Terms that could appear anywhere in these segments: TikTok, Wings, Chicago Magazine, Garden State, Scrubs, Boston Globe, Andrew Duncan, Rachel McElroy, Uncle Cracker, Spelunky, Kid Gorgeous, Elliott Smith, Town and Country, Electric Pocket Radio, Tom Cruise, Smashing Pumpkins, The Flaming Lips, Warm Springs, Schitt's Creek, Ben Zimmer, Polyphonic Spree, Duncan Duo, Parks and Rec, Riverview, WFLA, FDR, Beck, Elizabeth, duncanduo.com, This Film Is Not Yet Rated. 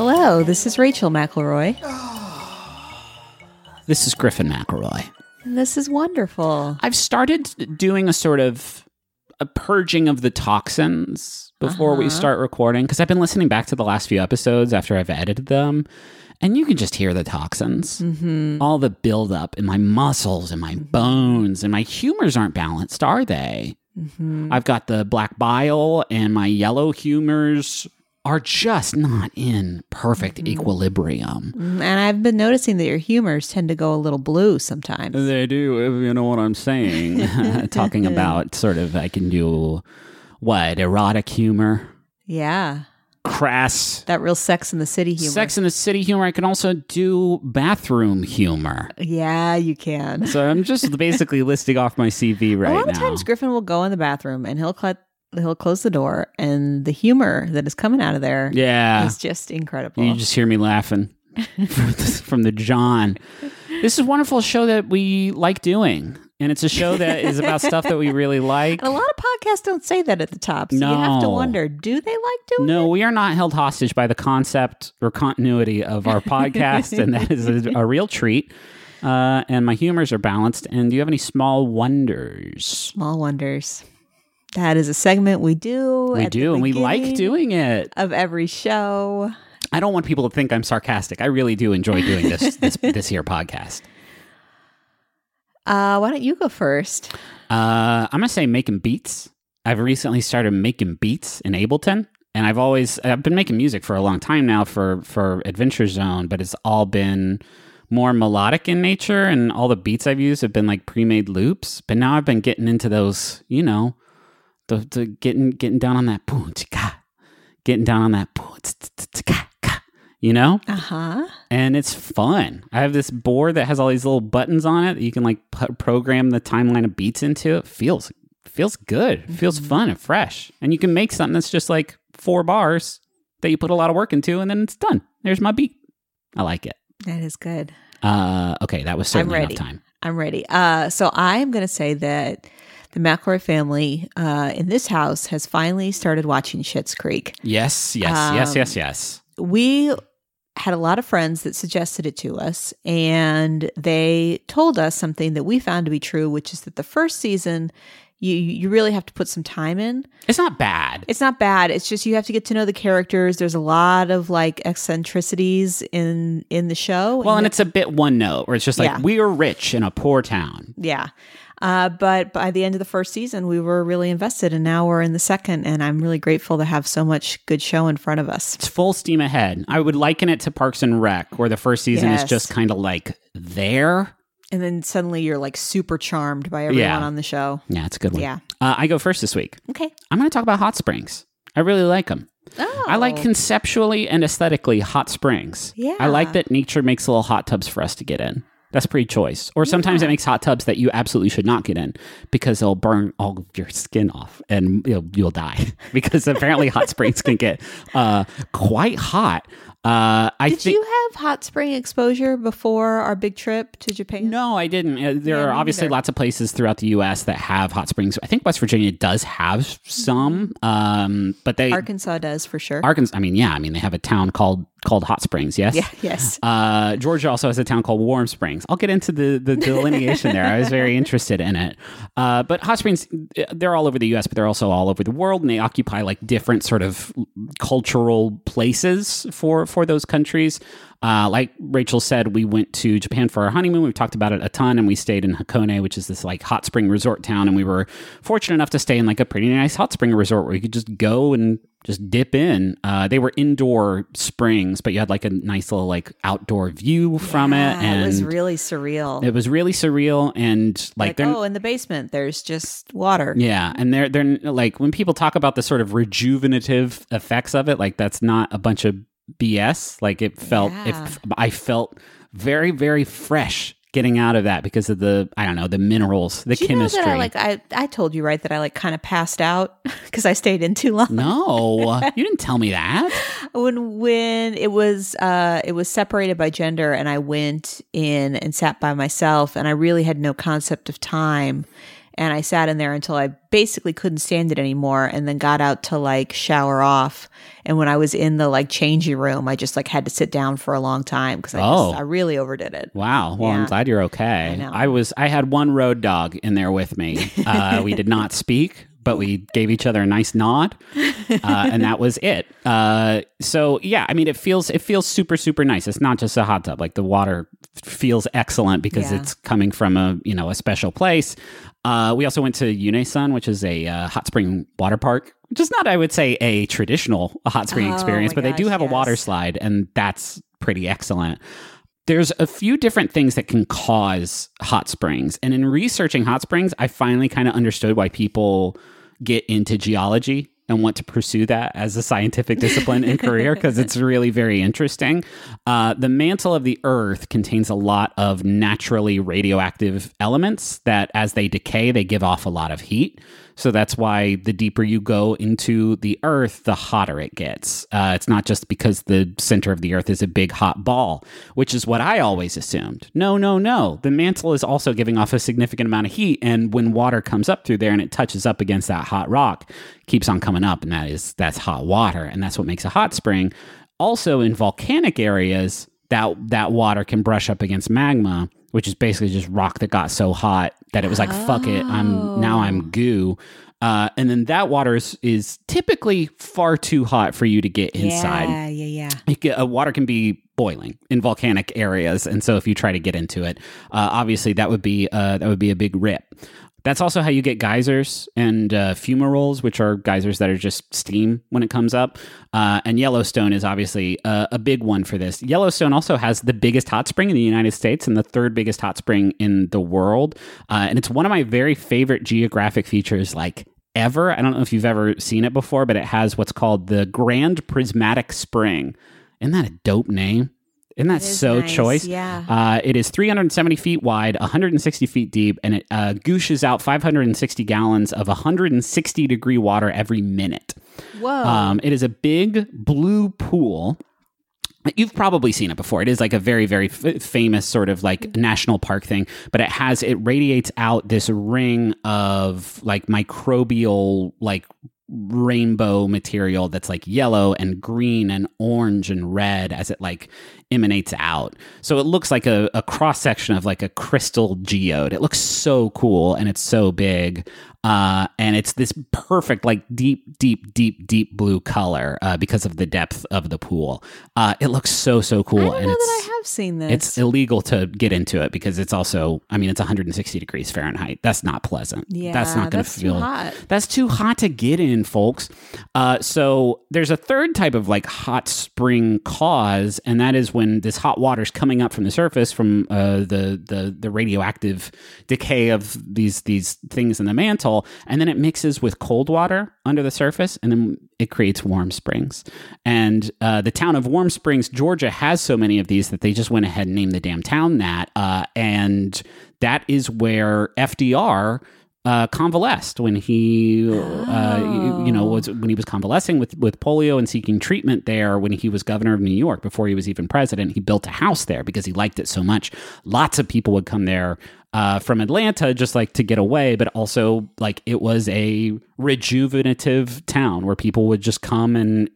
Hello, this is Rachel McElroy. This is Griffin McElroy. This is wonderful. I've started doing a sort of a purging of the toxins before we start recording, because I've been listening back to the last few episodes after I've edited them, and you can just hear the toxins. Mm-hmm. All the buildup in my muscles and my bones, and my humors aren't balanced, are they? Mm-hmm. I've got the black bile, and my yellow humors are just not in perfect equilibrium. And I've been noticing that your humors tend to go a little blue sometimes. They do, if you know what I'm saying. Talking about sort of, I can do, what, erotic humor? Yeah. Crass. That real Sex in the City humor. Sex in the City humor. I can also do bathroom humor. Yeah, you can. So I'm just basically listing off my CV right now. A lot of times Griffin will go in the bathroom and he'll close the door, and the humor that is coming out of there is just incredible. You just hear me laughing from the John. This is a wonderful show that we like doing, and it's a show that is about stuff that we really like. And a lot of podcasts don't say that at the top, so you have to wonder, do they like doing it? No, we are not held hostage by the concept or continuity of our podcast, and that is a real treat. And my humors are balanced. And do you have any small wonders? Small wonders. That is a segment we do. We do, and we like doing it. Of every show. I don't want people to think I'm sarcastic. I really do enjoy doing this this here podcast. Why don't you go first? I'm going to say making beats. I've recently started making beats in Ableton, and I've been making music for a long time now for Adventure Zone, but it's all been more melodic in nature, and all the beats I've used have been like pre-made loops, but now I've been getting into those, you know, the getting down on that, you know? Uh-huh. And it's fun. I have this board that has all these little buttons on it that you can like program the timeline of beats into. It feels good. It feels fun and fresh. And you can make something that's just like 4 bars that you put a lot of work into, and then it's done. There's my beat. I like it. That is good. Okay, that was certainly enough time. I'm ready. So I'm going to say that the McElroy family in this house has finally started watching Schitt's Creek. Yes. We had a lot of friends that suggested it to us, and they told us something that we found to be true, which is that the first season, you really have to put some time in. It's not bad. It's just you have to get to know the characters. There's a lot of like eccentricities in the show. Well, and it's a bit one note, where it's just like, we are rich in a poor town. Yeah. But by the end of the first season, we were really invested, and now we're in the second, and I'm really grateful to have so much good show in front of us. It's full steam ahead. I would liken it to Parks and Rec, where the first season is just kind of like there. And then suddenly you're like super charmed by everyone on the show. Yeah, it's a good one. Yeah. I go first this week. Okay. I'm going to talk about hot springs. I really like them. Oh. I like conceptually and aesthetically hot springs. Yeah. I like that nature makes little hot tubs for us to get in. That's pre-choice. Or sometimes it makes hot tubs that you absolutely should not get in, because they'll burn all of your skin off and you'll die. Because apparently hot springs can get quite hot. Did you have hot spring exposure before our big trip to Japan? No, I didn't. There are obviously lots of places throughout the U.S. that have hot springs. I think West Virginia does have some, but Arkansas does for sure. They have a town called Hot Springs. Yes. Yeah, yes. Georgia also has a town called Warm Springs. I'll get into the delineation there. I was very interested in it. But hot springs, they're all over the U.S., but they're also all over the world, and they occupy like different sort of cultural places for those countries. Like Rachel said, we went to Japan for our honeymoon. We've talked about it a ton, and we stayed in Hakone, which is this like hot spring resort town. And we were fortunate enough to stay in like a pretty nice hot spring resort where you could just go and just dip in. They were indoor springs, but you had like a nice little like outdoor view from it. And it was really surreal. And like in the basement, there's just water. Yeah. And they're like, when people talk about the sort of rejuvenative effects of it, like that's not a bunch of BS. Like it felt, I felt very, very fresh getting out of that because of the minerals, the chemistry. Know that I told you, right, that I like kind of passed out because I stayed in too long. No, you didn't tell me that. When it was separated by gender, and I went in and sat by myself, and I really had no concept of time. And I sat in there until I basically couldn't stand it anymore and then got out to like shower off. And when I was in the like changey room, I just like had to sit down for a long time because I really overdid it. Wow. Well, yeah. I'm glad you're okay. I had one road dog in there with me. We did not speak, but we gave each other a nice nod, and that was it. So yeah, I mean, it feels super, super nice. It's not just a hot tub; like the water feels excellent because it's coming from a special place. We also went to Yune Sun, which is a hot spring water park, which is not, I would say, a traditional hot spring experience, but they do have a water slide, and that's pretty excellent. There's a few different things that can cause hot springs, and in researching hot springs, I finally kind of understood why people get into geology and want to pursue that as a scientific discipline and career, because it's really very interesting. The mantle of the earth contains a lot of naturally radioactive elements that as they decay, they give off a lot of heat. So that's why the deeper you go into the earth, the hotter it gets. It's not just because the center of the earth is a big hot ball, which is what I always assumed. No. The mantle is also giving off a significant amount of heat. And when water comes up through there and it touches up against that hot rock, keeps on coming up, and that's hot water. And that's what makes a hot spring. Also in volcanic areas, that water can brush up against magma, which is basically just rock that got so hot that it was like, fuck it, I'm goo. And then that water is typically far too hot for you to get inside. Yeah. Water can be boiling in volcanic areas, and so if you try to get into it, obviously that would be a big rip. That's also how you get geysers and fumaroles, which are geysers that are just steam when it comes up. And Yellowstone is obviously a big one for this. Yellowstone also has the biggest hot spring in the United States and the third biggest hot spring in the world. And it's one of my very favorite geographic features like ever. I don't know if you've ever seen it before, but it has what's called the Grand Prismatic Spring. Isn't that a dope name? Isn't that so nice. Choice? Yeah. It is 370 feet wide, 160 feet deep, and it gooshes out 560 gallons of 160-degree water every minute. Whoa. It is a big blue pool. You've probably seen it before. It is like a very, very famous sort of like national park thing, but it radiates out this ring of like microbial like rainbow material that's like yellow and green and orange and red as it like emanates out. So it looks like a cross section of like a crystal geode. It looks so cool and it's so big. And it's this perfect like deep blue color because of the depth of the pool. It looks so cool. I have seen this. It's illegal to get into it because it's also, I mean, it's 160 degrees Fahrenheit. That's not pleasant. Yeah, that's not going to feel too hot. That's too hot to get in, folks. So there's a third type of like hot spring cause, and that is when this hot water is coming up from the surface from the radioactive decay of these things in the mantle. And then it mixes with cold water under the surface, and then it creates warm springs. And the town of Warm Springs, Georgia, has so many of these that they just went ahead and named the damn town that. And that is where FDR convalesced when he, when he was convalescing with polio and seeking treatment there when he was governor of New York before he was even president. He built a house there because he liked it so much. Lots of people would come there from Atlanta just like to get away, but also like it was a rejuvenative town where people would just come and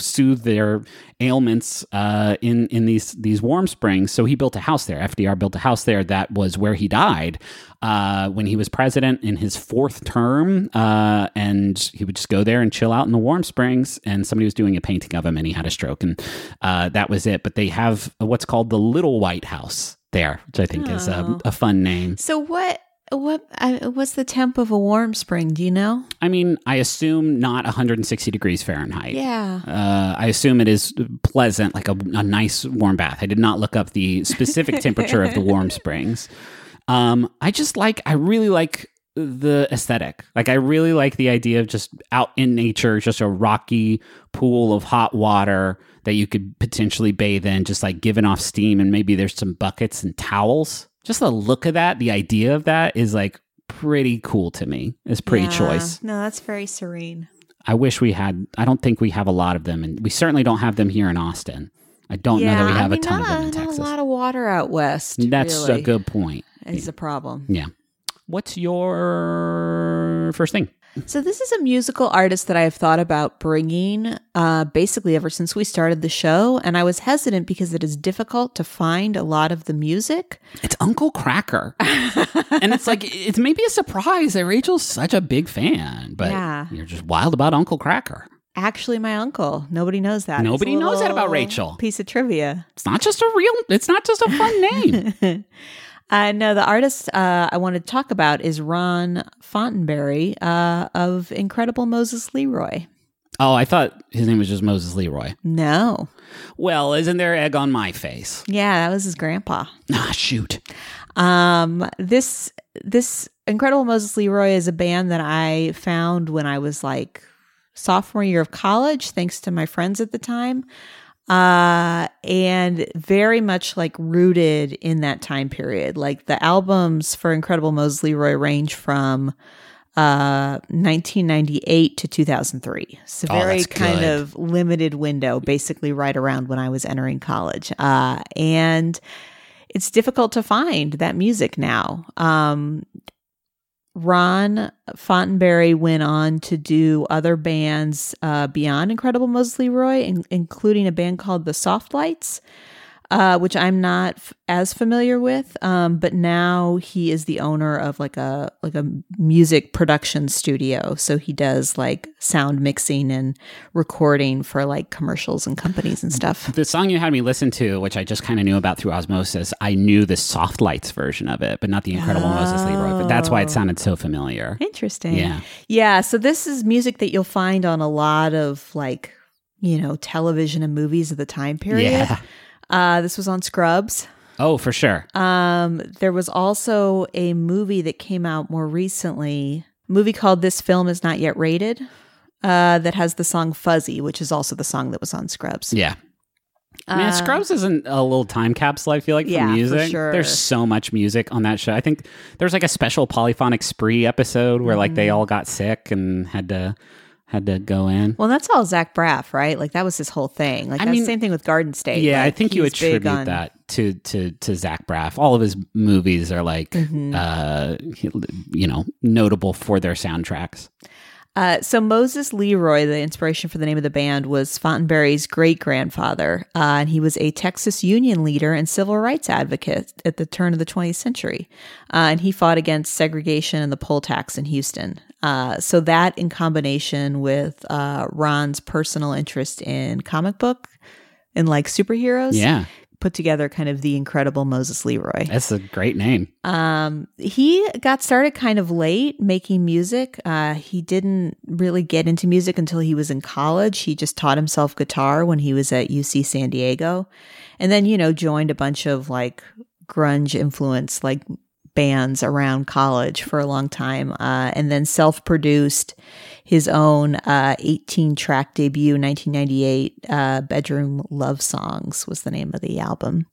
soothe their ailments in these warm springs. So he built a house there. FDR built a house there. That was where he died when he was president in his fourth term, and he would just go there and chill out in the warm springs. And somebody was doing a painting of him, and he had a stroke, and that was it. But they have what's called the Little White House there, which I think is a fun name. So what's the temp of a warm spring? Do you know? I mean, I assume not 160 degrees Fahrenheit. Yeah. I assume it is pleasant, like a nice warm bath. I did not look up the specific temperature of the warm springs. I really like the aesthetic. Like I really like the idea of just out in nature, just a rocky pool of hot water that you could potentially bathe in, just like giving off steam, and maybe there's some buckets and towels. Just the look of that, the idea of that is like pretty cool to me. It's pretty choice. No, that's very serene. I don't think we have a lot of them, and we certainly don't have them here in Austin. I don't know that we have a ton of them in Texas. Not a lot of water out west. That's really a good point. It's a problem. Yeah. what's your first thing? So this is a musical artist that I have thought about bringing basically ever since we started the show. And I was hesitant because it is difficult to find a lot of the music. It's Uncle Cracker. And it's like, it's maybe a surprise that Rachel's such a big fan, but you're just wild about Uncle Cracker. Actually, my uncle. Nobody knows that. Nobody knows that about Rachel. Piece of trivia. It's not just a fun name. No, the artist I want to talk about is Ron Fontenberry of Incredible Moses Leroy. Oh, I thought his name was just Moses Leroy. No. Well, isn't there egg on my face? Yeah, that was his grandpa. Ah, shoot. This Incredible Moses Leroy is a band that I found when I was like sophomore year of college, thanks to my friends at the time. And very much like rooted in that time period. Like the albums for Incredible Moses Leroy range from 1998 to 2003. So very kind of limited window, basically right around when I was entering college. And it's difficult to find that music now. Ron Fontenberry went on to do other bands beyond Incredible Moses Leroy, including a band called The Soft Lights, which I'm not as familiar with. But now he is the owner of like a music production studio, so he does like sound mixing and recording for like commercials and companies and stuff. The song you had me listen to, which I just kind of knew about through osmosis, I knew the Soft Lights version of it, but not the Incredible Moses Leroy. But that's why it sounded so familiar. Interesting. Yeah. So this is music that you'll find on a lot of like television and movies of the time period. Yeah. This was on Scrubs. Oh, for sure. There was also a movie that came out more recently, a movie called This Film Is Not Yet Rated, that has the song Fuzzy, which is also the song that was on Scrubs. Yeah. Man, Scrubs isn't a little time capsule, I feel like, for music. For sure. There's so much music on that show. I think there's like a special Polyphonic Spree episode where like they all got sick and had to go in. Well, that's all Zach Braff, right? Like that was his whole thing. Like the same thing with Garden State. Yeah, like, I think you attribute that to Zach Braff. All of his movies are like, notable for their soundtracks. So Moses Leroy, the inspiration for the name of the band, was Fontenberry's great-grandfather. And he was a Texas Union leader and civil rights advocate at the turn of the 20th century. And he fought against segregation and the poll tax in Houston. So that in combination with Ron's personal interest in comic book and like superheroes put together kind of the Incredible Moses Leroy. That's a great name. He got started kind of late making music. He didn't really get into music until he was in college. He just taught himself guitar when he was at UC San Diego. And then, joined a bunch of like grunge influence like bands around college for a long time, and then self-produced his own 18-track debut, 1998, Bedroom Love Songs was the name of the album,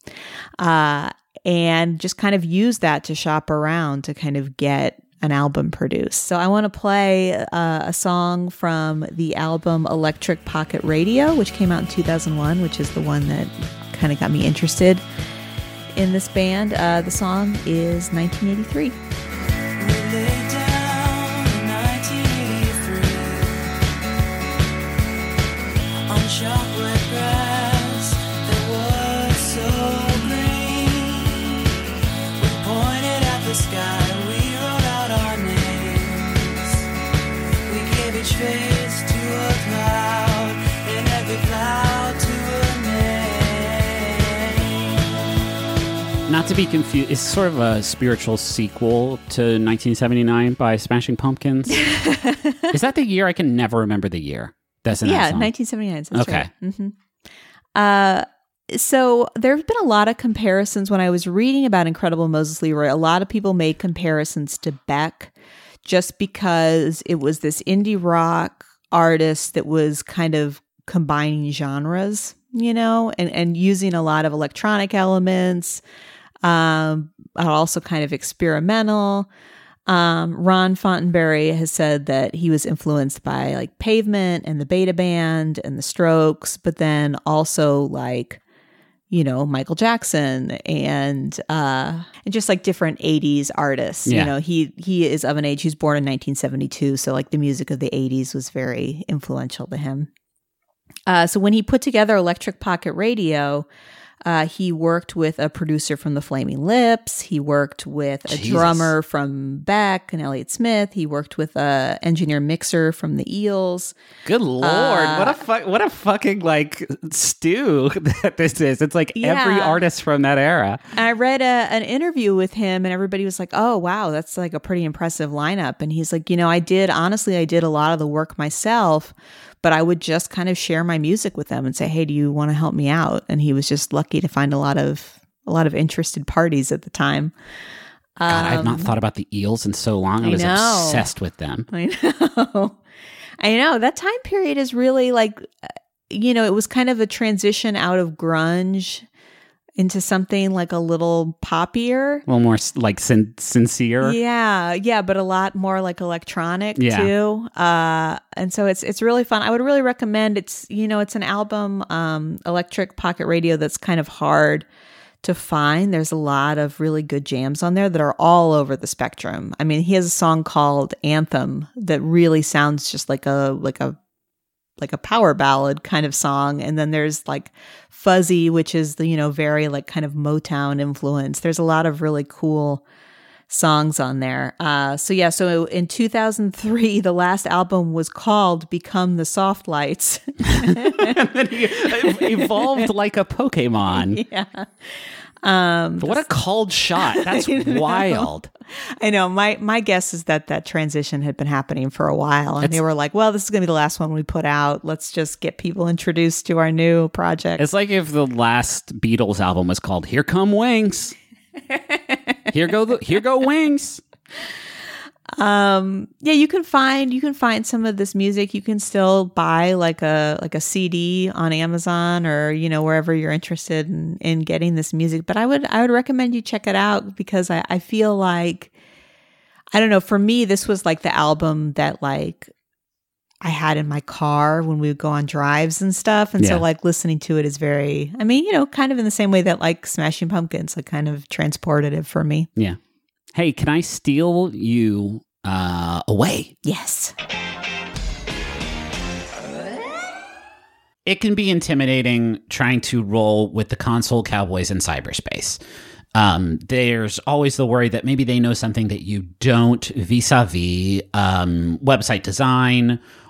and just kind of used that to shop around to kind of get an album produced. So I want to play a song from the album Electric Pocket Radio, which came out in 2001, which is the one that kind of got me interested in this band. The song is 1983. Not to be confused, it's sort of a spiritual sequel to 1979 by Smashing Pumpkins. Is that the year? I can never remember the year. That's in that song. 1979. That's okay. Right. Mm-hmm. So there have been a lot of comparisons. When I was reading about Incredible Moses Leroy, a lot of people made comparisons to Beck just because it was this indie rock artist that was kind of combining genres, and using a lot of electronic elements. Also kind of experimental. Ron Fontenberry has said that he was influenced by like Pavement and the Beta Band and the Strokes, but then also like you know, Michael Jackson and just like different 80s artists. Yeah. You know, he is of an age, he was born in 1972. So like the music of the 80s was very influential to him. So when he put together Electric Pocket Radio, he worked with a producer from the Flaming Lips. He worked with a drummer from Beck and Elliott Smith. He worked with a engineer mixer from the Eels. Good Lord. What a fucking like stew that this is. It's like every artist from that era. I read an interview with him and everybody was like, oh, wow, that's like a pretty impressive lineup. And he's like, you know, I did a lot of the work myself, but I would just kind of share my music with them and say, hey, do you want to help me out? And he was just lucky to find a lot of interested parties at the time. God, I've not thought about the Eels in so long. I was obsessed with them. I know. That time period is really like, you know, it was kind of a transition out of grunge into something like a little poppier. A little more like sincere. Yeah, but a lot more like electronic too. And so it's really fun. I would really recommend it's an album, Electric Pocket Radio, that's kind of hard to find. There's a lot of really good jams on there that are all over the spectrum. I mean, he has a song called Anthem that really sounds just like a power ballad kind of song. And then there's like Fuzzy, which is the, you know, very like kind of Motown influence. There's a lot of really cool songs on there. So in 2003, the last album was called Become the Soft Lights. And then he evolved like a Pokemon. Yeah. What a cold shot. That's wild. I know. My guess is that transition had been happening for a while. And they were like, well, this is going to be the last one we put out. Let's just get people introduced to our new project. It's like if the last Beatles album was called Here Come Wings. Here go Wings. You can find some of this music. You can still buy like a CD on Amazon or, you know, wherever you're interested in getting this music. But I would recommend you check it out because I feel like, I don't know, for me, this was like the album that like I had in my car when we would go on drives and stuff. And so like listening to it is very, I mean, you know, kind of in the same way that like Smashing Pumpkins, like kind of transportative for me. Yeah. Hey, can I steal you away? Yes. It can be intimidating trying to roll with the console cowboys in cyberspace. There's always the worry that maybe they know something that you don't vis-a-vis website design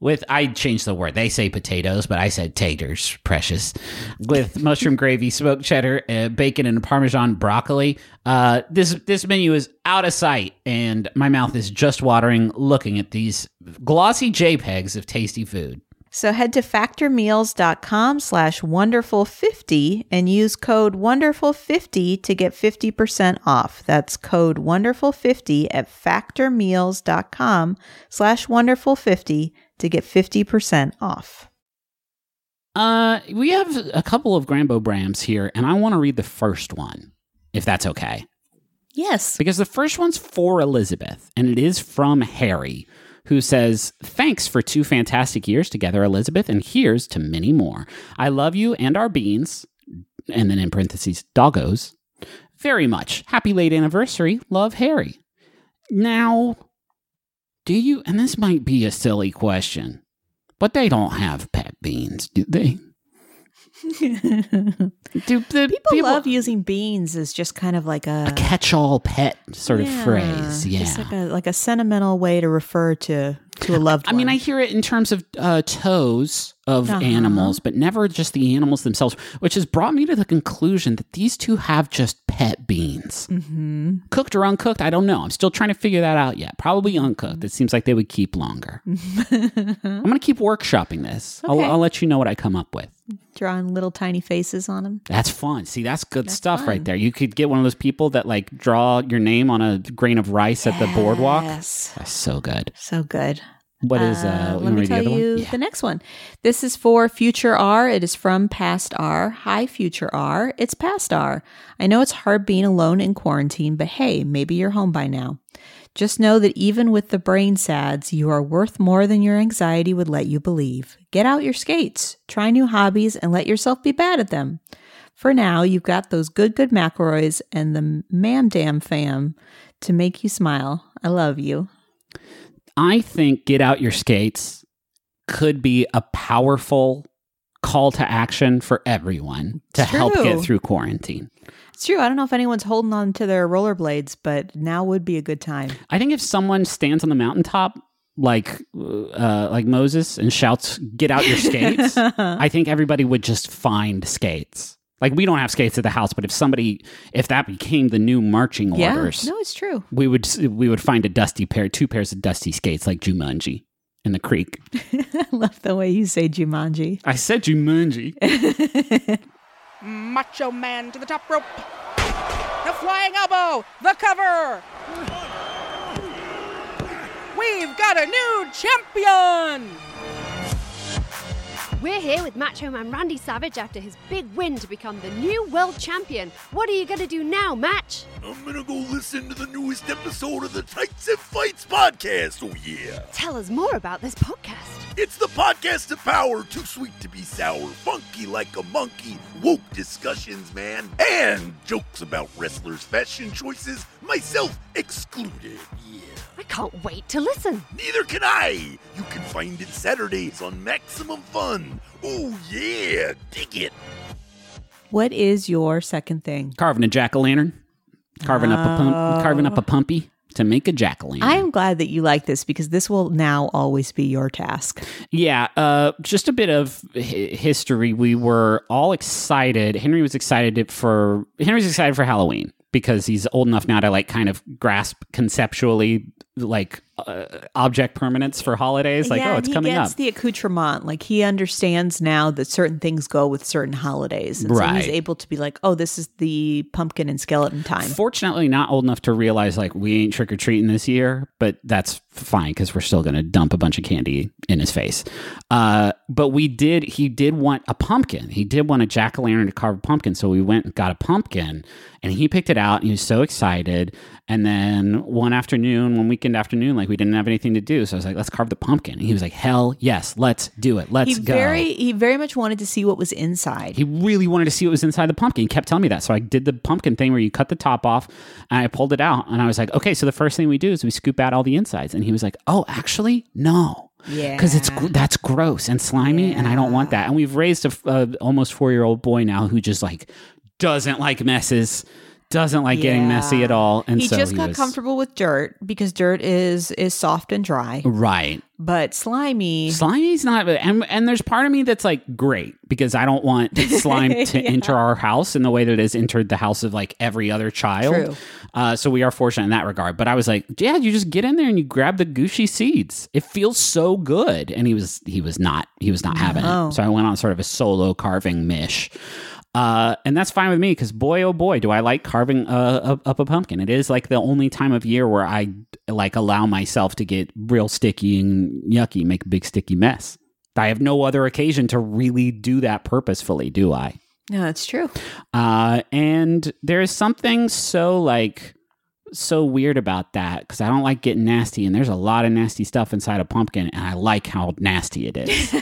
with, I changed the word. They say potatoes, but I said taters, precious. With mushroom gravy, smoked cheddar, bacon, and Parmesan broccoli. This menu is out of sight, and my mouth is just watering looking at these glossy JPEGs of tasty food. So head to factormeals.com/wonderful50 and use code wonderful50 to get 50% off. That's code wonderful50 at factormeals.com/wonderful50 to get 50% off. We have a couple of Grambo Brams here, and I want to read the first one, if that's okay. Yes. Because the first one's for Elizabeth, and it is from Harry, who says, thanks for 2 fantastic years together, Elizabeth, and here's to many more. I love you and our beans, and then in parentheses, doggos, very much. Happy late anniversary. Love, Harry. Now, do you, and this might be a silly question, but they don't have pet beans, do they? People love using beans as just kind of like a catch-all pet sort of phrase. Yeah, just like a sentimental way to refer to a loved one. I mean, I hear it in terms of toes of animals, but never just the animals themselves, which has brought me to the conclusion that these two have just pet beans. Mm-hmm. Cooked or uncooked, I don't know. I'm still trying to figure that out yet. Probably uncooked. Mm-hmm. It seems like they would keep longer. I'm going to keep workshopping this. Okay. I'll let you know what I come up with. Drawing little tiny faces on them. That's fun. See, that's good stuff right there. You could get one of those people that like draw your name on a grain of rice at the boardwalk. That's so good. So good. What is let me tell you the next one. This is for Future R. It is from Past R. Hi, Future R. It's Past R. I know it's hard being alone in quarantine, but hey, maybe you're home by now. Just know that even with the brain sads, you are worth more than your anxiety would let you believe. Get out your skates, try new hobbies, and let yourself be bad at them. For now, you've got those good McElroys and the ma'am damn fam to make you smile. I love you. I think get out your skates could be a powerful call to action for everyone to help get through quarantine. It's true. I don't know if anyone's holding on to their rollerblades, but now would be a good time. I think if someone stands on the mountaintop like Moses and shouts, get out your skates, I think everybody would just find skates. Like, we don't have skates at the house, but if that became the new marching orders. Yeah, no, it's true. We would find a dusty pair, 2 pairs of dusty skates like Jumanji in the creek. I love the way you say Jumanji. I said Jumanji. Macho man to the top rope. The flying elbow. The cover. We've got a new champion. We're here with Macho Man Randy Savage after his big win to become the new world champion. What are you going to do now, Match? I'm going to go listen to the newest episode of the Tights and Fights podcast, oh yeah. Tell us more about this podcast. It's the podcast of power, too sweet to be sour, funky like a monkey, woke discussions, man, and jokes about wrestlers' fashion choices, myself excluded, yeah. I can't wait to listen. Neither can I. You can find it Saturdays on Maximum Fun. Oh, yeah. Dig it. What is your second thing? Carving a jack-o'-lantern. Carving up a pumpy to make a jack-o'-lantern. I am glad that you like this because this will now always be your task. Yeah. Just a bit of history. We were all excited. Henry's excited for Halloween, because he's old enough now to like kind of grasp conceptually like object permanence for holidays. Like, it's coming up. He gets the accoutrement. Like, he understands now that certain things go with certain holidays. And right. So he's able to be like, oh, this is the pumpkin and skeleton time. Fortunately, not old enough to realize like we ain't trick-or-treating this year, but that's fine because we're still going to dump a bunch of candy in his face. But he did want a pumpkin. He did want a jack-o'-lantern to carve a pumpkin. So we went and got a pumpkin and he picked it out and he was so excited. And then one weekend afternoon, like, we didn't have anything to do. So I was like, let's carve the pumpkin. And he was like, hell yes, let's do it. Let's go. He very much wanted to see what was inside. He really wanted to see what was inside the pumpkin. He kept telling me that. So I did the pumpkin thing where you cut the top off and I pulled it out. And I was like, okay, so the first thing we do is we scoop out all the insides. And he was like, oh, actually, no. Yeah. Because that's gross and slimy and I don't want that. And we've raised a almost 4-year-old boy now who just like doesn't like messes. Doesn't like getting messy at all. And he was comfortable with dirt because dirt is soft and dry. Right. But slimy. Slimy's not, and there's part of me that's like, great, because I don't want slime to enter our house in the way that it has entered the house of like every other child. True. So we are fortunate in that regard. But I was like, yeah, you just get in there and you grab the Gucci seeds. It feels so good. And he was not having it. So I went on sort of a solo carving mish. And that's fine with me because boy, oh boy, do I like carving up a pumpkin. It is like the only time of year where I like allow myself to get real sticky and yucky, make a big sticky mess. I have no other occasion to really do that purposefully, do I? No, that's true. And there is something so weird about that because I don't like getting nasty, and there's a lot of nasty stuff inside a pumpkin, and I like how nasty it is.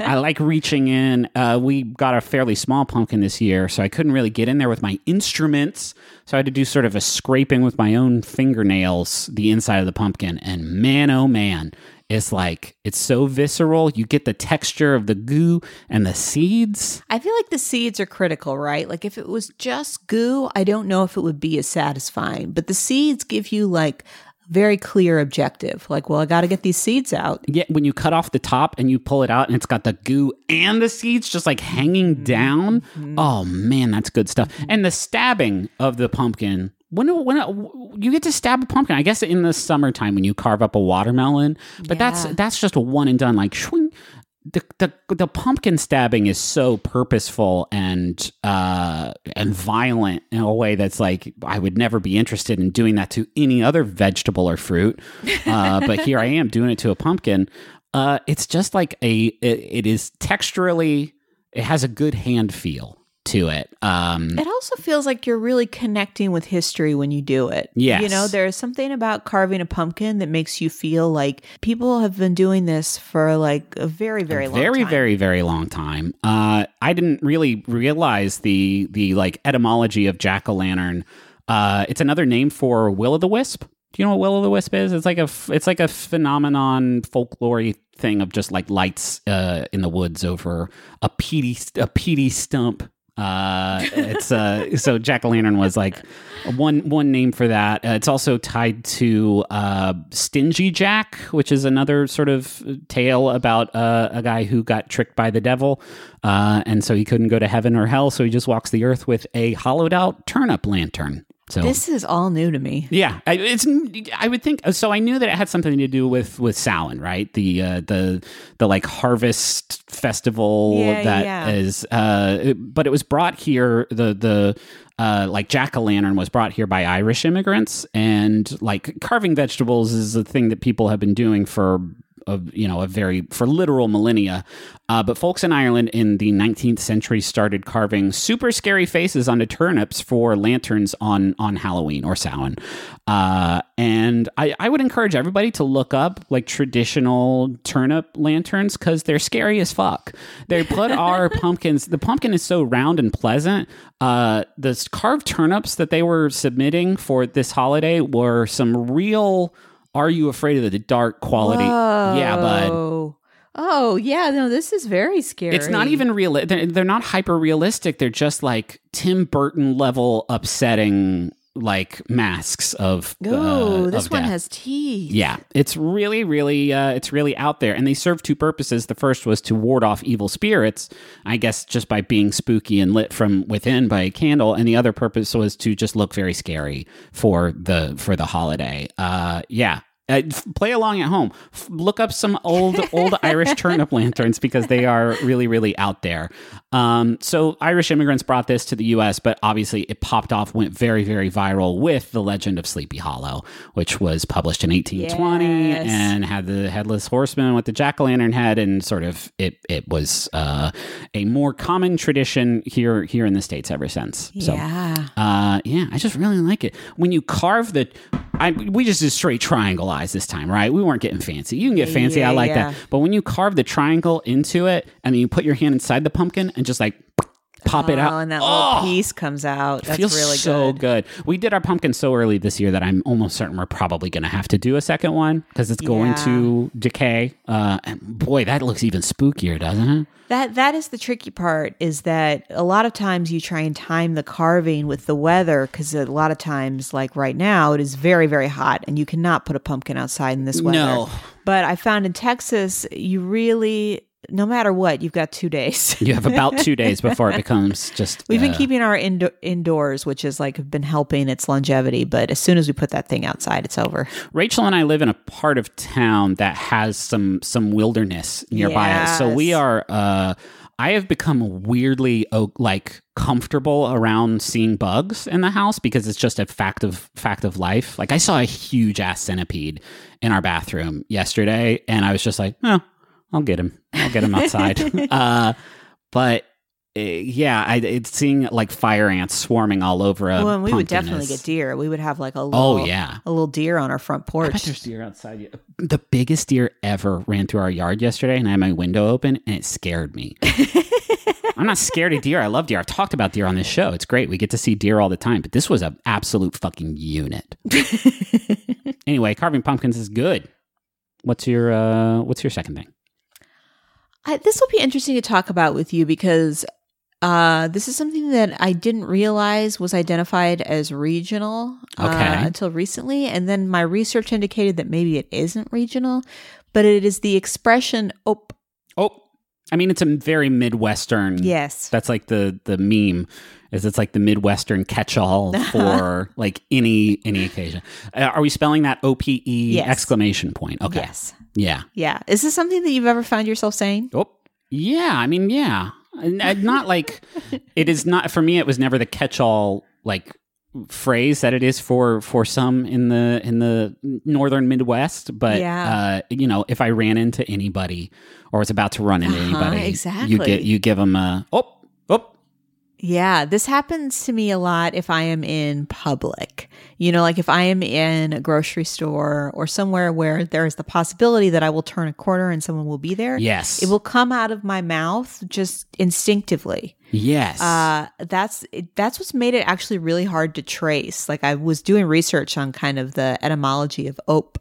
I like reaching in. We got a fairly small pumpkin this year, so I couldn't really get in there with my instruments, so I had to do sort of a scraping with my own fingernails the inside of the pumpkin, and man, oh man, it's so visceral. You get the texture of the goo and the seeds. I feel like the seeds are critical, right? Like if it was just goo, I don't know if it would be as satisfying. But the seeds give you like very clear objective. Like, well, I got to get these seeds out. Yeah, when you cut off the top and you pull it out and it's got the goo and the seeds just like hanging down. Mm-hmm. Oh man, that's good stuff. Mm-hmm. And the stabbing of the pumpkin. When you get to stab a pumpkin, I guess in the summertime when you carve up a watermelon, but yeah. that's just a one and done, like shwing. The pumpkin stabbing is so purposeful and violent in a way that's like I would never be interested in doing that to any other vegetable or fruit, but here I am doing it to a pumpkin. It's just like it is texturally, it has a good hand feel to it. It also feels like you're really connecting with history when you do it. Yes. You know, there's something about carving a pumpkin that makes you feel like people have been doing this for like a very, very long time. Very, very, very long time. I didn't really realize the like etymology of jack-o'-lantern. It's another name for will-o'-the-wisp. Do you know what will-o'-the-wisp is? It's like a phenomenon, folklore thing of just like lights in the woods over a peaty stump. It's so jack-o'-lantern was like one name for that. It's also tied to Stingy Jack, which is another sort of tale about a guy who got tricked by the devil, and so he couldn't go to heaven or hell, so he just walks the earth with a hollowed out turnip lantern. So this is all new to me. Yeah, I would think so. I knew that it had something to do with Samhain, right? The like harvest festival is. But it was brought here. The like jack-o'-lantern was brought here by Irish immigrants, and like carving vegetables is a thing that people have been doing for literal millennia. But folks in Ireland in the 19th century started carving super scary faces onto turnips for lanterns on Halloween or Samhain. And I would encourage everybody to look up like traditional turnip lanterns because they're scary as fuck. They put our pumpkins, the pumpkin is so round and pleasant. The carved turnips that they were submitting for this holiday were some real... Are you afraid of the dark quality? Whoa. Yeah, bud. Oh, yeah. No, this is very scary. It's not even real. They're not hyper realistic. They're just like Tim Burton level upsetting like masks of. Oh, this one has teeth. Yeah, it's really, really, it's really out there. And they serve two purposes. The first was to ward off evil spirits, I guess, just by being spooky and lit from within by a candle. And the other purpose was to just look very scary for the holiday. Yeah. Play along at home. Look up some old Irish turnip lanterns because they are really, really out there. So Irish immigrants brought this to the U.S., but obviously it popped off, went very, very viral with The Legend of Sleepy Hollow, which was published in 1820 and had the headless horseman with the jack-o'-lantern head, and sort of it was a more common tradition here in the States ever since. Yeah. So, yeah, I just really like it. When you carve we just did straight triangle eyes this time, right? We weren't getting fancy. You can get fancy. Yeah, I like that. But when you carve the triangle into it and then you put your hand inside the pumpkin and just like pop it out. And that little piece comes out. That's feels really so good. We did our pumpkin so early this year that I'm almost certain we're probably going to have to do a second one because it's going to decay. And boy, that looks even spookier, doesn't it? That is the tricky part, is that a lot of times you try and time the carving with the weather, because a lot of times, like right now, it is very, very hot and you cannot put a pumpkin outside in this weather. No. But I found in Texas, you really, no matter what, you've got 2 days. You have about 2 days before it becomes just... We've been keeping our indoors, which has like been helping its longevity. But as soon as we put that thing outside, it's over. Rachel and I live in a part of town that has some wilderness nearby. Yes. So we are... I have become weirdly comfortable around seeing bugs in the house because it's just a fact of life. Like I saw a huge ass centipede in our bathroom yesterday, and I was just like, "Oh, I'll get him. I'll get him outside." It's seeing like fire ants swarming all over a. Well, and we would definitely get deer. We would have like a little deer on our front porch. I bet there's deer outside. The biggest deer ever ran through our yard yesterday, and I had my window open, and it scared me. I'm not scared of deer. I love deer. I've talked about deer on this show. It's great. We get to see deer all the time, but this was an absolute fucking unit. Anyway, carving pumpkins is good. What's your second thing? This will be interesting to talk about with you because. This is something that I didn't realize was identified as regional until recently. And then my research indicated that maybe it isn't regional, but it is the expression "op." Oh, I mean, it's a very Midwestern. Yes. That's like the meme is it's like the Midwestern catch-all for like any occasion. Are we spelling that O-P-E exclamation point? Okay. Yes. Yeah. Yeah. Is this something that you've ever found yourself saying? Oh, yeah. I mean, yeah. Not like it is not for me. It was never the catch-all like phrase that it is for some in the northern Midwest. But if I ran into anybody or was about to run into anybody, exactly, you give them a oh. Yeah, this happens to me a lot if I am in public. You know, like if I am in a grocery store or somewhere where there is the possibility that I will turn a corner and someone will be there. Yes. It will come out of my mouth just instinctively. Yes. That's what's made it actually really hard to trace. Like I was doing research on kind of the etymology of "op."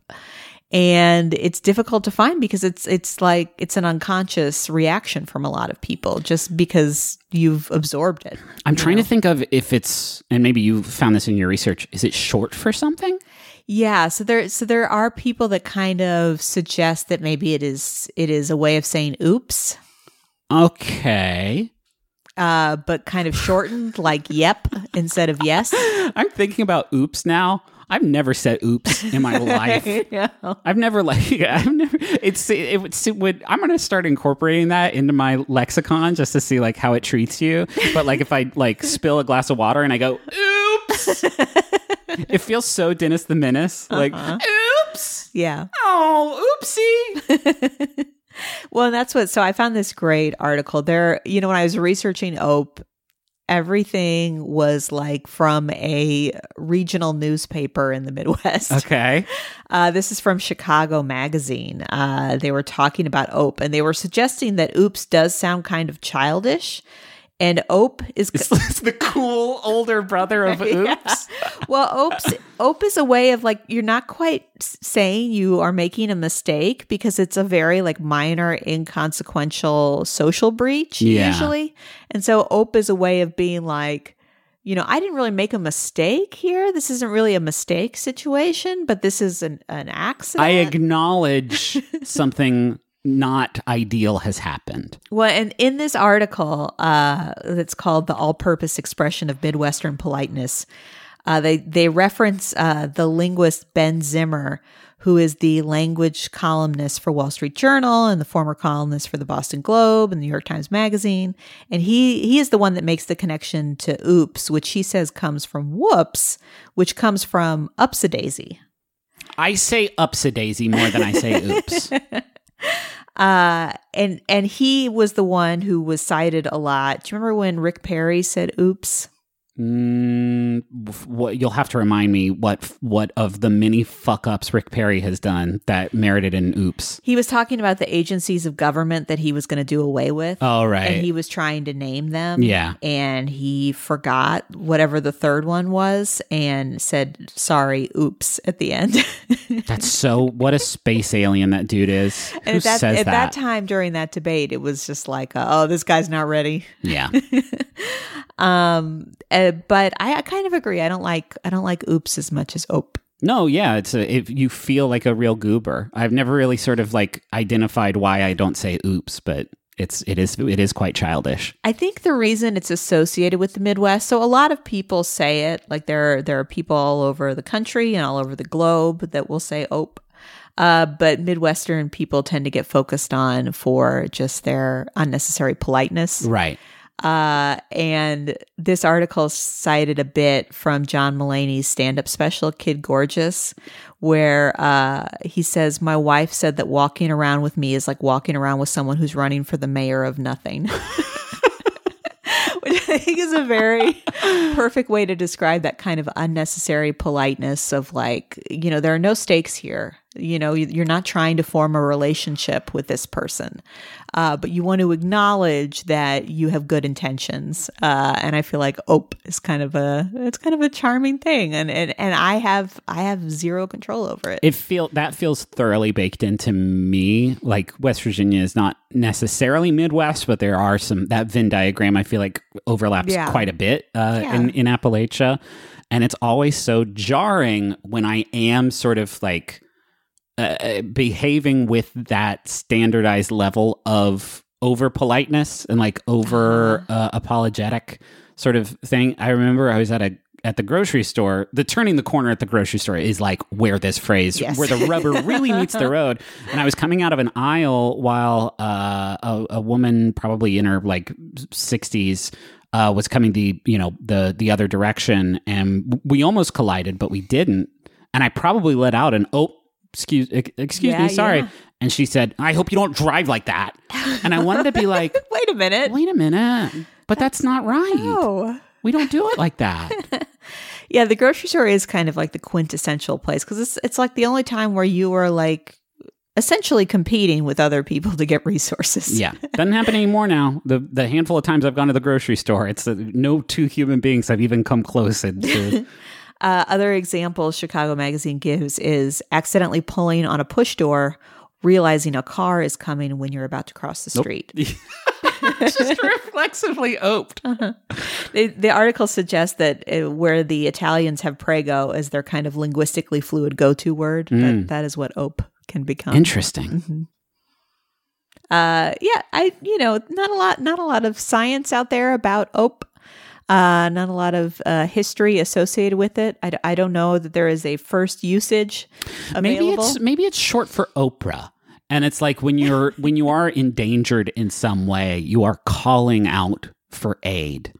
And it's difficult to find because it's an unconscious reaction from a lot of people just because you've absorbed it. I'm trying to think of if it's, and maybe you found this in your research, is it short for something? Yeah, so there are people that kind of suggest that maybe it is a way of saying oops. Okay. But kind of shortened like yep instead of yes. I'm thinking about oops now. I've never said oops in my life. Yeah. I'm going to start incorporating that into my lexicon just to see like how it treats you. But like if I like spill a glass of water and I go, oops, it feels so Dennis the Menace. Like, oops. Yeah. Oh, oopsie. Well, that's what, so I found this great article there. You know, when I was researching OPE, everything was like from a regional newspaper in the Midwest. Okay. This is from Chicago Magazine. They were talking about OPE, and they were suggesting that oops does sound kind of childish. And OPE is... It's the cool older brother of oops. Yeah. Well, OPE is a way of like, you're not quite saying you are making a mistake because it's a very like minor, inconsequential social breach usually. And so OPE is a way of being like, you know, I didn't really make a mistake here. This isn't really a mistake situation, but this is an accident. I acknowledge something... not ideal has happened. Well, and in this article that's called The All-Purpose Expression of Midwestern Politeness, they reference the linguist Ben Zimmer, who is the language columnist for Wall Street Journal and the former columnist for the Boston Globe and the New York Times Magazine. And he is the one that makes the connection to oops, which he says comes from whoops, which comes from ups-a-daisy. I say ups-a-daisy more than I say oops. And he was the one who was cited a lot. Do you remember when Rick Perry said "oops"? You'll have to remind me what of the many fuck ups Rick Perry has done that merited an "oops." He was talking about the agencies of government that he was going to do away with. Oh, right. And he was trying to name them. Yeah. And he forgot whatever the third one was and said, "Sorry, oops" at the end. That's so. What a space alien that dude is. Who and says at that time during that debate, it was just like, "Oh, this guy's not ready." Yeah. But I kind of agree. I don't like oops as much as op. No, yeah, you feel like a real goober. I've never really sort of like identified why I don't say oops, but it is quite childish. I think the reason it's associated with the Midwest, so a lot of people say it, like there are people all over the country and all over the globe that will say ope. But Midwestern people tend to get focused on for just their unnecessary politeness. Right. And this article cited a bit from John Mulaney's stand-up special, Kid Gorgeous, where he says, "My wife said that walking around with me is like walking around with someone who's running for the mayor of nothing." Which I think is a very perfect way to describe that kind of unnecessary politeness of like, you know, there are no stakes here. You know, you're not trying to form a relationship with this person, but you want to acknowledge that you have good intentions. And I feel like ope is kind of a charming thing, and I have zero control over it. That feels thoroughly baked into me. Like West Virginia is not necessarily Midwest, but there are some, that Venn diagram I feel like overlaps quite a bit in Appalachia, and it's always so jarring when I am sort of like behaving with that standardized level of over politeness and like over apologetic sort of thing. I remember I was at the grocery store. The turning the corner at the grocery store is like where this phrase, where the rubber really meets the road. And I was coming out of an aisle while a woman probably in her like 60s was coming the other direction, and we almost collided, but we didn't. And I probably let out an oh. Excuse me, sorry. Yeah. And she said, "I hope you don't drive like that." And I wanted to be like, Wait a minute. But that's not right. No. We don't do it like that. Yeah, the grocery store is kind of like the quintessential place because it's like the only time where you are like essentially competing with other people to get resources. Yeah. Doesn't happen anymore now. The handful of times I've gone to the grocery store, it's no two human beings have even come close to... other examples Chicago Magazine gives is accidentally pulling on a push door, realizing a car is coming when you're about to cross the street. Just reflexively oped. Uh-huh. The article suggests that where the Italians have prego as their kind of linguistically fluid go-to word, that is what ope can become. Interesting. Mm-hmm. Not a lot of science out there about ope. Not a lot of history associated with it. I don't know that there is a first usage available. Maybe it's short for Oprah, and it's like when you are endangered in some way, you are calling out for aid.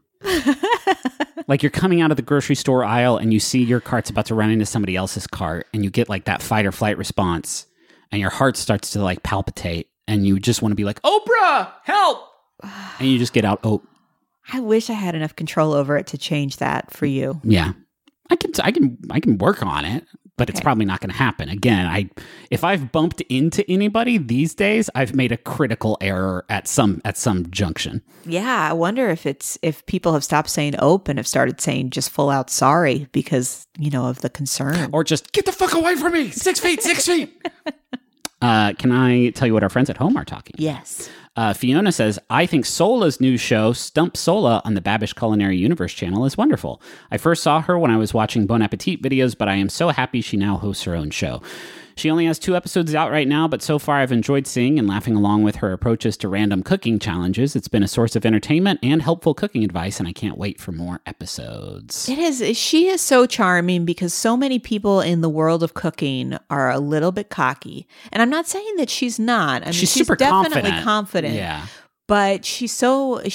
Like you're coming out of the grocery store aisle and you see your cart's about to run into somebody else's cart, and you get like that fight or flight response, and your heart starts to like palpitate, and you just want to be like, "Oprah, help!" And you just get out Oprah. I wish I had enough control over it to change that for you. Yeah, I can work on it, but it's probably not going to happen. Again, if I've bumped into anybody these days, I've made a critical error at some junction. Yeah, I wonder if people have stopped saying "ope" and have started saying just full out "sorry" because of the concern, or just "get the fuck away from me, 6 feet, 6 feet." Can I tell you what our friends at home are talking about? Yes. Fiona says, "I think Sola's new show, Stump Sola, on the Babish Culinary Universe channel is wonderful. I first saw her when I was watching Bon Appetit videos, but I am so happy she now hosts her own show. She only has 2 episodes out right now, but so far I've enjoyed seeing and laughing along with her approaches to random cooking challenges. It's been a source of entertainment and helpful cooking advice, and I can't wait for more episodes." It is. She is so charming because so many people in the world of cooking are a little bit cocky. And I'm not saying that she's not. I mean, she's super definitely confident. Yeah. But she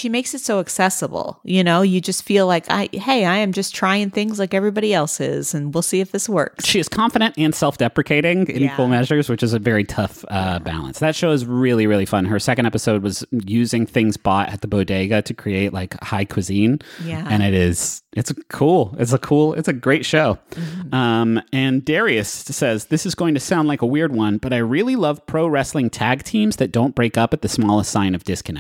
makes it so accessible. You know, you just feel like, I am just trying things like everybody else is, and we'll see if this works. She is confident and self-deprecating in equal measures, which is a very tough balance. That show is really, really fun. Her second episode was using things bought at the bodega to create like high cuisine. Yeah. And it's a great show. Mm-hmm. And Darius says, "This is going to sound like a weird one, but I really love pro wrestling tag teams that don't break up at the smallest sign of disconnect.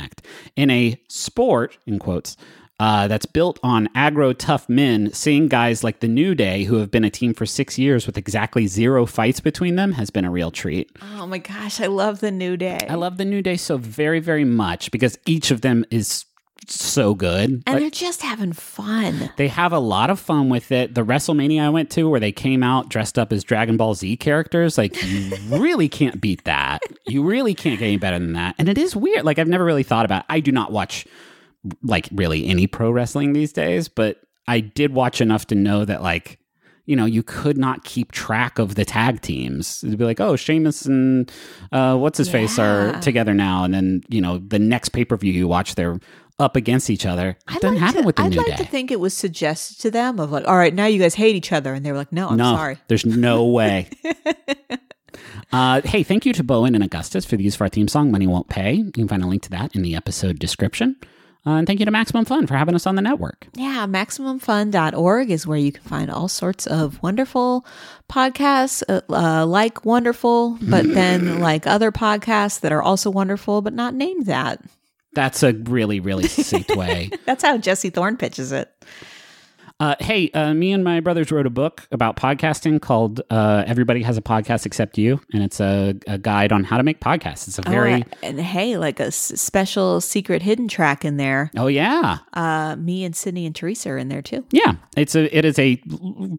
In a sport, in quotes, that's built on aggro tough men, seeing guys like the New Day, who have been a team for 6 years with exactly 0 fights between them, has been a real treat." Oh my gosh, I love the New Day. I love the New Day so very, very much because each of them is so good. And like, they're just having fun. They have a lot of fun with it. The WrestleMania I went to where they came out dressed up as Dragon Ball Z characters, like you really can't beat that. You really can't get any better than that. And it is weird. Like I've never really thought about it. I do not watch like really any pro wrestling these days, but I did watch enough to know that like, you know, you could not keep track of the tag teams. It'd be like, oh, Sheamus and what's-his-face are together now. And then, you know, the next pay-per-view you watch, they're up against each other. It doesn't happen with the New Day. I'd like to think it was suggested to them of like, all right, now you guys hate each other. And they were like, no, I'm sorry. There's no way. Hey, thank you to Bowen and Augustus for the use of our theme song, Money Won't Pay. You can find a link to that in the episode description. And thank you to Maximum Fun for having us on the network. Yeah, MaximumFun.org is where you can find all sorts of wonderful podcasts, like Wonderful, but then like other podcasts that are also wonderful, but not named that. That's a really, really succinct way. That's how Jesse Thorne pitches it. Hey, me and my brothers wrote a book about podcasting called Everybody Has a Podcast Except You, and it's a guide on how to make podcasts. It's a very... and hey, like a special secret hidden track in there. Oh, yeah. Me and Sydney and Teresa are in there, too. Yeah. It is a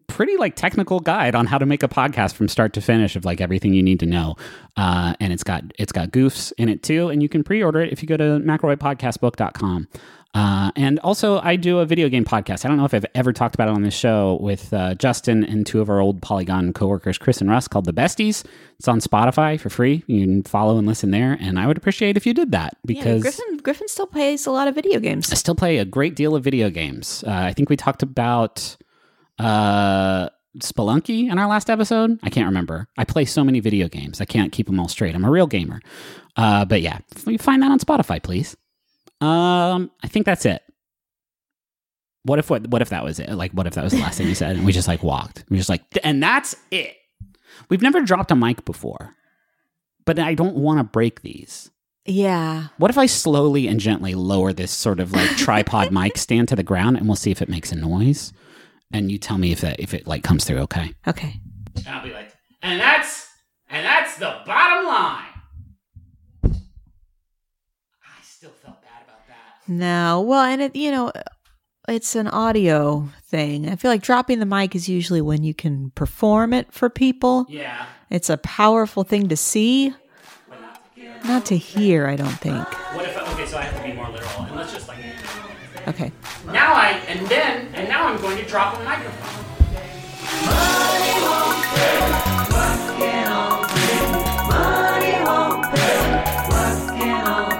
pretty, like, technical guide on how to make a podcast from start to finish of, like, everything you need to know. And it's got goofs in it, too, and you can pre-order it if you go to McElroyPodcastBook.com. And also, I do a video game podcast. I don't know if I've ever talked about it on this show with Justin and two of our old Polygon coworkers, Chris and Russ, called The Besties. It's on Spotify for free. You can follow and listen there. And I would appreciate if you did that because Griffin still plays a lot of video games. I still play a great deal of video games. I think we talked about Spelunky in our last episode. I can't remember. I play so many video games. I can't keep them all straight. I'm a real gamer. But yeah, you find that on Spotify, please. I think that's it. What if that was it? Like, what if that was the last thing you said? And we just like walked. We just like, and that's it. We've never dropped a mic before, but I don't want to break these. Yeah. What if I slowly and gently lower this sort of like tripod mic stand to the ground, and we'll see if it makes a noise. And you tell me if it like comes through. Okay. Okay. I'll be like, and that's the bottom line. I still felt. No. Well, and it, you know, it's an audio thing. I feel like dropping the mic is usually when you can perform it for people. Yeah. It's a powerful thing to see, but not to hear, I don't think. What if, okay, so I have to be more literal. And let's just like... Okay. Now I'm going to drop a microphone. Money won't pay, what can I pay? Money won't pay, what can I pay?